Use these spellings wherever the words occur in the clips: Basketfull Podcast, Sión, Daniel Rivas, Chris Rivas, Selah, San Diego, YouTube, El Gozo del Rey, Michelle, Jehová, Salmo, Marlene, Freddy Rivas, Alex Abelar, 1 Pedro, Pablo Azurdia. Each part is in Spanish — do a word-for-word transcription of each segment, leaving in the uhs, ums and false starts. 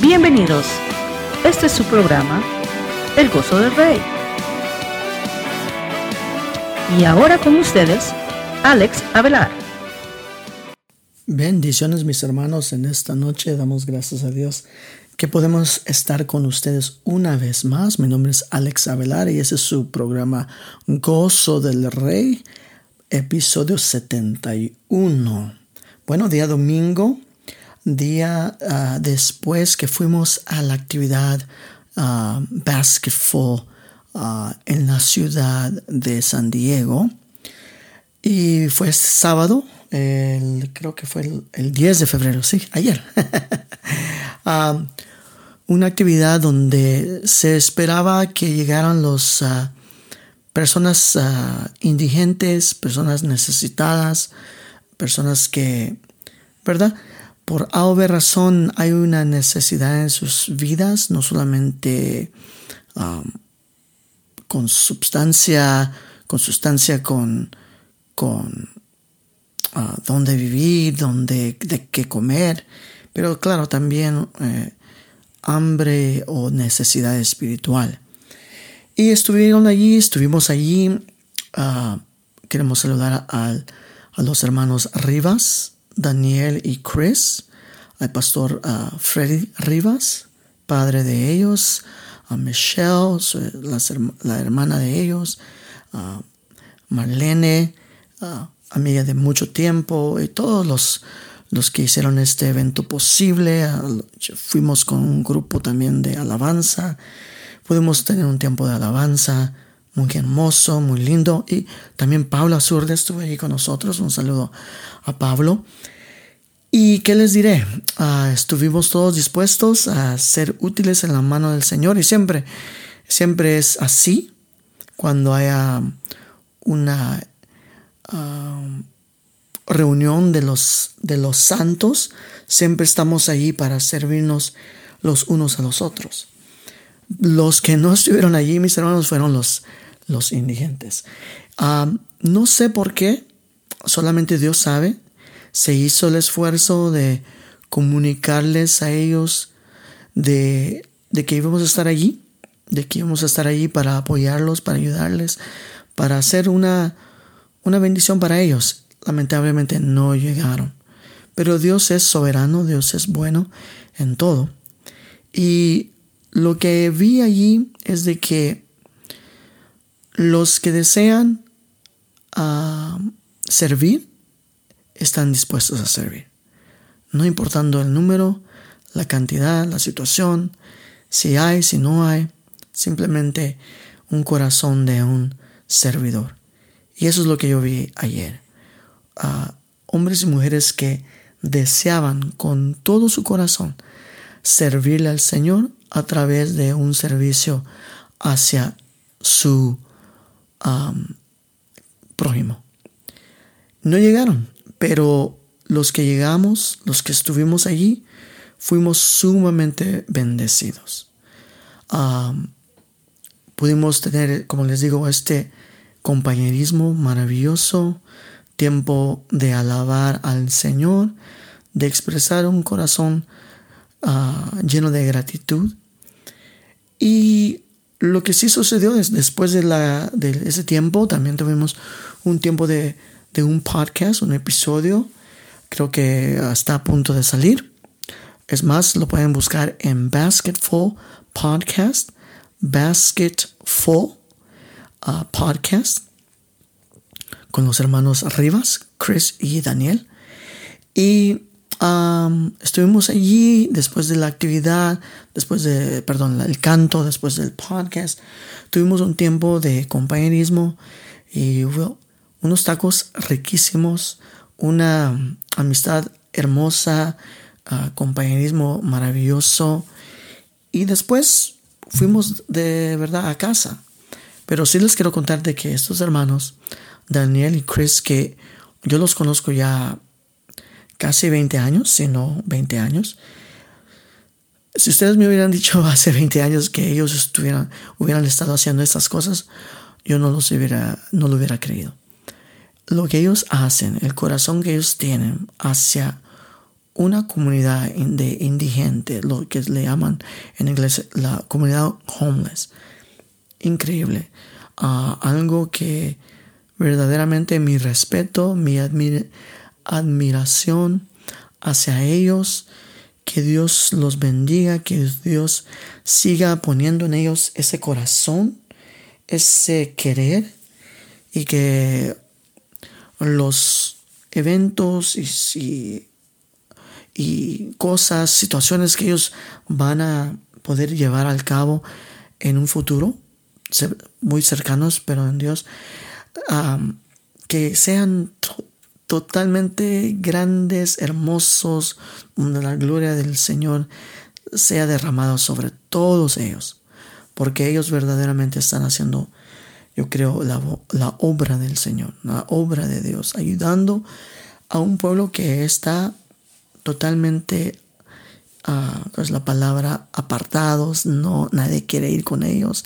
Bienvenidos, este es su programa, El Gozo del Rey. Y ahora con ustedes, Alex Abelar. Bendiciones mis hermanos, en esta noche damos gracias a Dios que podemos estar con ustedes una vez más. Mi nombre es Alex Abelar y ese es su programa Gozo del Rey, episodio setenta y uno. Bueno, día domingo. Día uh, después que fuimos a la actividad uh, Basketfull uh, en la ciudad de San Diego. Y fue este sábado, el, creo que fue el, el diez de febrero, sí, ayer. uh, una actividad donde se esperaba que llegaran las uh, personas uh, indigentes, personas necesitadas, personas que, ¿verdad?, por A o B razón hay una necesidad en sus vidas, no solamente um, con substancia, con sustancia, con, con uh, dónde vivir, dónde, de qué comer, pero claro, también eh, hambre o necesidad espiritual. Y estuvieron allí, estuvimos allí. Uh, queremos saludar a, a los hermanos Rivas, Daniel y Chris, al pastor uh, Freddy Rivas, padre de ellos, a Michelle, la, la hermana de ellos, a Marlene, uh, amiga de mucho tiempo, y todos los, los que hicieron este evento posible. Fuimos con un grupo también de alabanza, pudimos tener un tiempo de alabanza muy hermoso, muy lindo. Y también Pablo Azurdia estuvo allí con nosotros. Un saludo a Pablo. ¿Y qué les diré? Uh, estuvimos todos dispuestos a ser útiles en la mano del Señor. Y siempre, siempre es así. Cuando haya una uh, reunión de los, de los santos, siempre estamos allí para servirnos los unos a los otros. Los que no estuvieron allí, mis hermanos, fueron los, los indigentes. Uh, no sé por qué, solamente Dios sabe. Se hizo el esfuerzo de comunicarles a ellos de, de que íbamos a estar allí, de que íbamos a estar allí para apoyarlos, para ayudarles, para hacer una, una bendición para ellos. Lamentablemente no llegaron. Pero Dios es soberano, Dios es bueno en todo. Y lo que vi allí es de que los que desean uh, servir están dispuestos a servir. No importando el número, la cantidad, la situación, si hay, si no hay, simplemente un corazón de un servidor. Y eso es lo que yo vi ayer. Uh, hombres y mujeres que deseaban con todo su corazón servirle al Señor a través de un servicio hacia su um, prójimo. No llegaron, pero los que llegamos, los que estuvimos allí, fuimos sumamente bendecidos. Um, pudimos tener, como les digo, este compañerismo maravilloso, tiempo de alabar al Señor, de expresar un corazón uh, lleno de gratitud. Y lo que sí sucedió es, después de, la, de ese tiempo, también tuvimos un tiempo de, de un podcast, un episodio. Creo que está a punto de salir. Es más, lo pueden buscar en Basketfull Podcast. Basketfull uh, Podcast. Con los hermanos Rivas, Chris y Daniel. Y Um, estuvimos allí después de la actividad, después de, perdón, el canto, después del podcast. Tuvimos un tiempo de compañerismo y hubo unos tacos riquísimos, una amistad hermosa, uh, compañerismo maravilloso. Y después fuimos de verdad a casa. Pero sí les quiero contar de que estos hermanos, Daniel y Chris, que yo los conozco ya casi veinte años, si no veinte años. Si ustedes me hubieran dicho hace veinte años que ellos estuvieran, hubieran estado haciendo estas cosas, yo no los hubiera, no lo hubiera creído. Lo que ellos hacen, el corazón que ellos tienen hacia una comunidad de indigentes, lo que le llaman en inglés la comunidad homeless. Increíble. Uh, algo que verdaderamente mi respeto, mi admir- admiración hacia ellos. Que Dios los bendiga, que Dios siga poniendo en ellos ese corazón, ese querer, y que los eventos y, y, y cosas, situaciones que ellos van a poder llevar al cabo en un futuro, muy cercanos, pero en Dios, um, que sean to- totalmente grandes, hermosos, donde la gloria del Señor sea derramada sobre todos ellos, porque ellos verdaderamente están haciendo, yo creo, la, la obra del Señor, la obra de Dios, ayudando a un pueblo que está totalmente, uh, es la palabra, apartados, no, nadie quiere ir con ellos.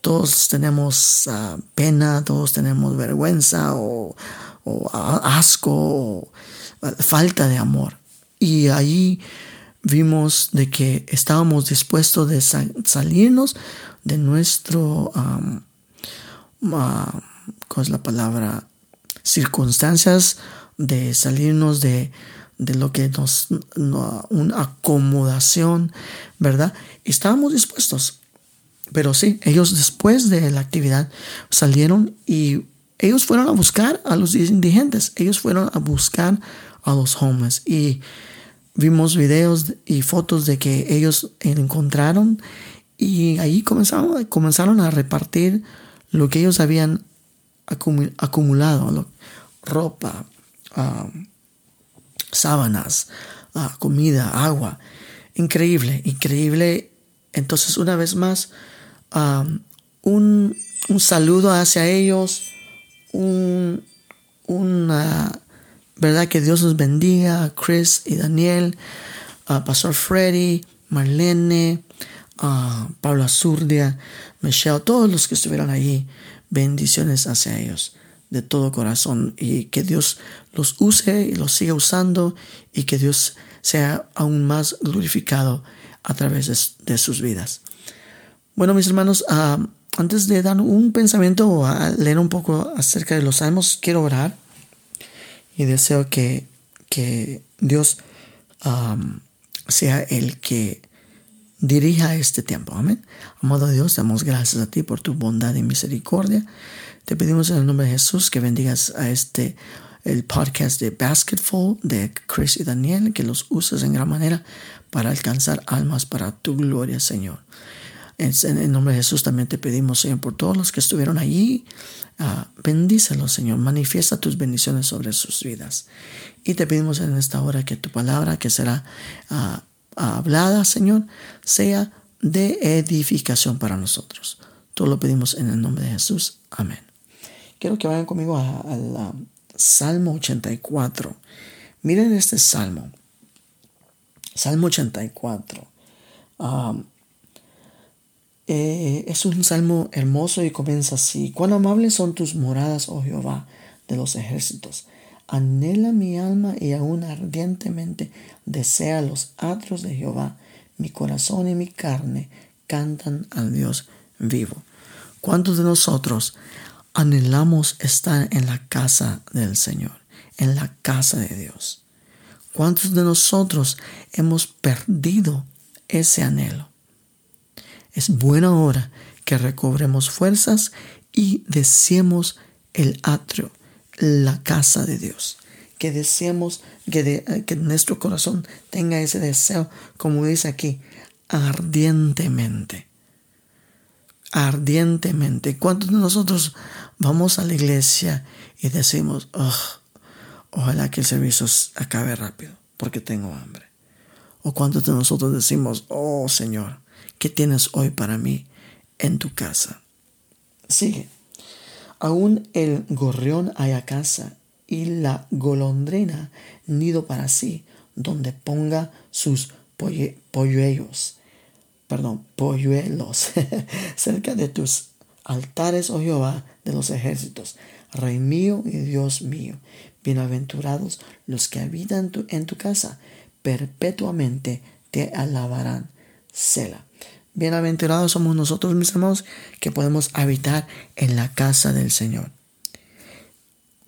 Todos tenemos uh, pena, todos tenemos vergüenza o, o asco o falta de amor. Y ahí vimos de que estábamos dispuestos de salirnos de nuestro... Um, Uh, ¿cuál es la palabra? Circunstancias, de salirnos de, de lo que nos, no, una acomodación, ¿verdad? Estábamos dispuestos, pero sí, ellos después de la actividad salieron y ellos fueron a buscar a los indigentes, ellos fueron a buscar a los homeless, y vimos videos y fotos de que ellos encontraron, y ahí comenzaron, comenzaron a repartir lo que ellos habían acumulado, lo, ropa, uh, sábanas, uh, comida, agua. Increíble, increíble. Entonces, una vez más, uh, un, un saludo hacia ellos, un, una verdad que Dios los bendiga, a Chris y Daniel, a Pastor Freddy, Marlene, Uh, Pablo Azurdia, Michelle, todos los que estuvieron allí, bendiciones hacia ellos de todo corazón, y que Dios los use y los siga usando, y que Dios sea aún más glorificado a través de, de sus vidas. Bueno, mis hermanos, uh, antes de dar un pensamiento o a leer un poco acerca de los salmos, quiero orar y deseo que, que Dios um, sea el que dirija este tiempo. Amén. Amado Dios, damos gracias a ti por tu bondad y misericordia. Te pedimos en el nombre de Jesús que bendigas a este, el podcast de Basketfull, de Chris y Daniel, que los uses en gran manera para alcanzar almas para tu gloria, Señor. En el nombre de Jesús también te pedimos, Señor, por todos los que estuvieron allí. Uh, bendícelos, Señor. Manifiesta tus bendiciones sobre sus vidas. Y te pedimos en esta hora que tu palabra, que será Uh, hablada, Señor, sea de edificación para nosotros. Todo lo pedimos en el nombre de Jesús. Amén. Quiero que vayan conmigo al Salmo ochenta y cuatro. Miren este Salmo. Salmo ochenta y cuatro. Um, eh, es un Salmo hermoso y comienza así. Cuán amables son tus moradas, oh Jehová, de los ejércitos. Anhela mi alma y aún ardientemente desea los atrios de Jehová. Mi corazón y mi carne cantan al Dios vivo. ¿Cuántos de nosotros anhelamos estar en la casa del Señor? En la casa de Dios. ¿Cuántos de nosotros hemos perdido ese anhelo? Es buena hora que recobremos fuerzas y deseemos el atrio, la casa de Dios, que deseemos que, de, que nuestro corazón tenga ese deseo, como dice aquí, ardientemente, ardientemente. ¿Cuántos de nosotros vamos a la iglesia y decimos, oh, ojalá que el servicio acabe rápido porque tengo hambre? ¿O cuántos de nosotros decimos, oh Señor, ¿qué tienes hoy para mí en tu casa? Sigue. Aún el gorrión haya casa y la golondrina nido para sí, donde ponga sus polle, polluelos, perdón, polluelos, cerca de tus altares, oh Jehová, de los ejércitos, Rey mío y Dios mío. Bienaventurados los que habitan tu, en tu casa, perpetuamente te alabarán. Selah. Bienaventurados somos nosotros, mis amados, que podemos habitar en la casa del Señor.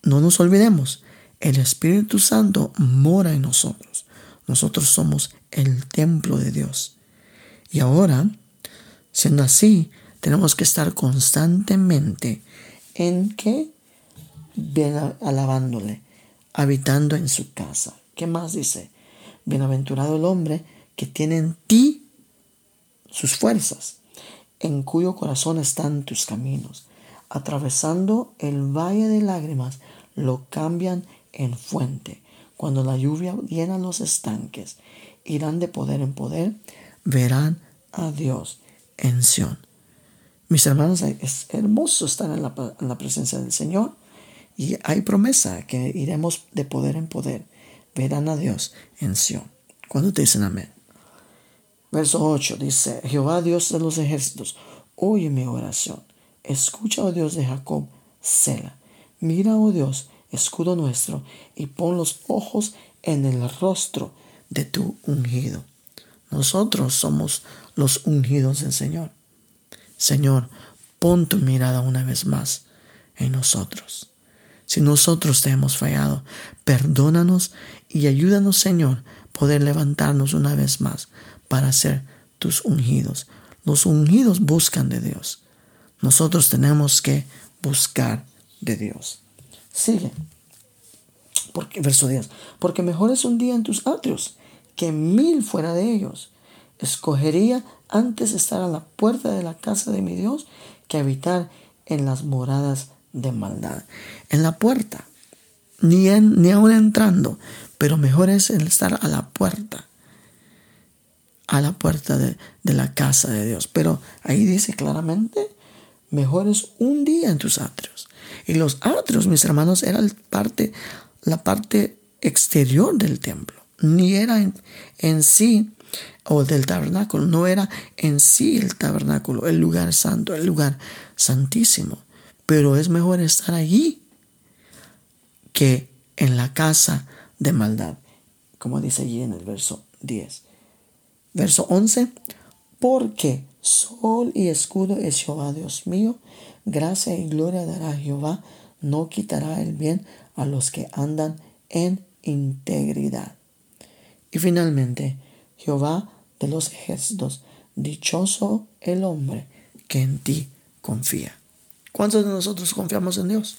No nos olvidemos, el Espíritu Santo mora en nosotros. Nosotros somos el templo de Dios. Y ahora, siendo así, tenemos que estar constantemente en que bien alabándole, habitando en su casa. ¿Qué más dice? Bienaventurado el hombre que tiene en ti sus fuerzas, en cuyo corazón están tus caminos. Atravesando el valle de lágrimas, lo cambian en fuente. Cuando la lluvia llena los estanques, irán de poder en poder, verán a Dios en Sión. Mis hermanos, es hermoso estar en la, en la presencia del Señor, y hay promesa que iremos de poder en poder, verán a Dios en Sión. ¿Cuándo te dicen amén? Verso ocho dice: Jehová, Dios de los ejércitos, oye mi oración. Escucha, oh Dios de Jacob, Selah. Mira, oh Dios, escudo nuestro, y pon los ojos en el rostro de tu ungido. Nosotros somos los ungidos del Señor. Señor, pon tu mirada una vez más en nosotros. Si nosotros te hemos fallado, perdónanos y ayúdanos, Señor, poder levantarnos una vez más para ser tus ungidos. Los ungidos buscan de Dios. Nosotros tenemos que buscar de Dios. Sigue. Porque, verso diez. Porque mejor es un día en tus atrios que mil fuera de ellos. Escogería antes estar a la puerta de la casa de mi Dios que habitar en las moradas de maldad. En la puerta. Ni, en, ni aún entrando. Pero mejor es el estar a la puerta. A la puerta de, de la casa de Dios. Pero ahí dice claramente: mejor es un día en tus atrios. Y los atrios, mis hermanos, era el parte, la parte exterior del templo. Ni era en, en sí, o del tabernáculo, no era en sí el tabernáculo, el lugar santo, el lugar santísimo. Pero es mejor estar allí que en la casa de maldad, como dice allí en el verso diez. Verso once, porque sol y escudo es Jehová, Dios mío. Gracia y gloria dará Jehová. No quitará el bien a los que andan en integridad. Y finalmente, Jehová de los ejércitos, dichoso el hombre que en ti confía. ¿Cuántos de nosotros confiamos en Dios?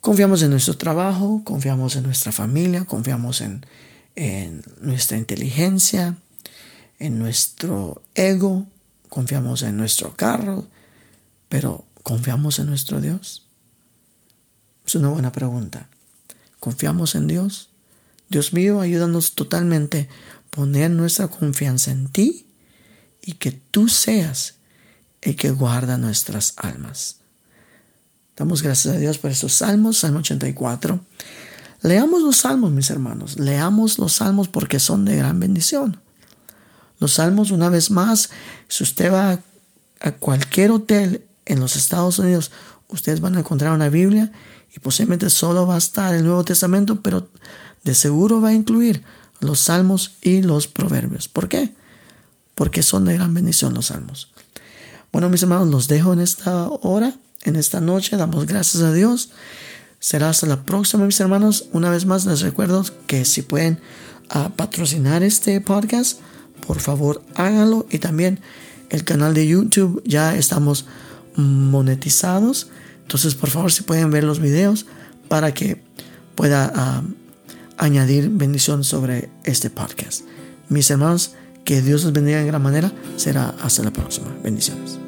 Confiamos en nuestro trabajo, confiamos en nuestra familia, confiamos en, en nuestra inteligencia, en nuestro ego, confiamos en nuestro carro, pero ¿confiamos en nuestro Dios? Es una buena pregunta. ¿Confiamos en Dios? Dios mío, ayúdanos totalmente a poner nuestra confianza en ti y que tú seas el que guarda nuestras almas. Damos gracias a Dios por estos salmos, Salmo ochenta y cuatro. Leamos los salmos, mis hermanos, leamos los salmos porque son de gran bendición. Los salmos, una vez más, si usted va a cualquier hotel en los Estados Unidos, ustedes van a encontrar una Biblia y posiblemente solo va a estar el Nuevo Testamento, pero de seguro va a incluir los salmos y los proverbios. ¿Por qué? Porque son de gran bendición los salmos. Bueno, mis hermanos, los dejo en esta hora, en esta noche. Damos gracias a Dios. Será hasta la próxima, mis hermanos. Una vez más, les recuerdo que si pueden uh, patrocinar este podcast, por favor, háganlo. Y también el canal de YouTube, ya estamos monetizados. Entonces, por favor, si pueden ver los videos para que pueda uh, añadir bendición sobre este podcast. Mis hermanos, que Dios los bendiga en gran manera. Será hasta la próxima. Bendiciones.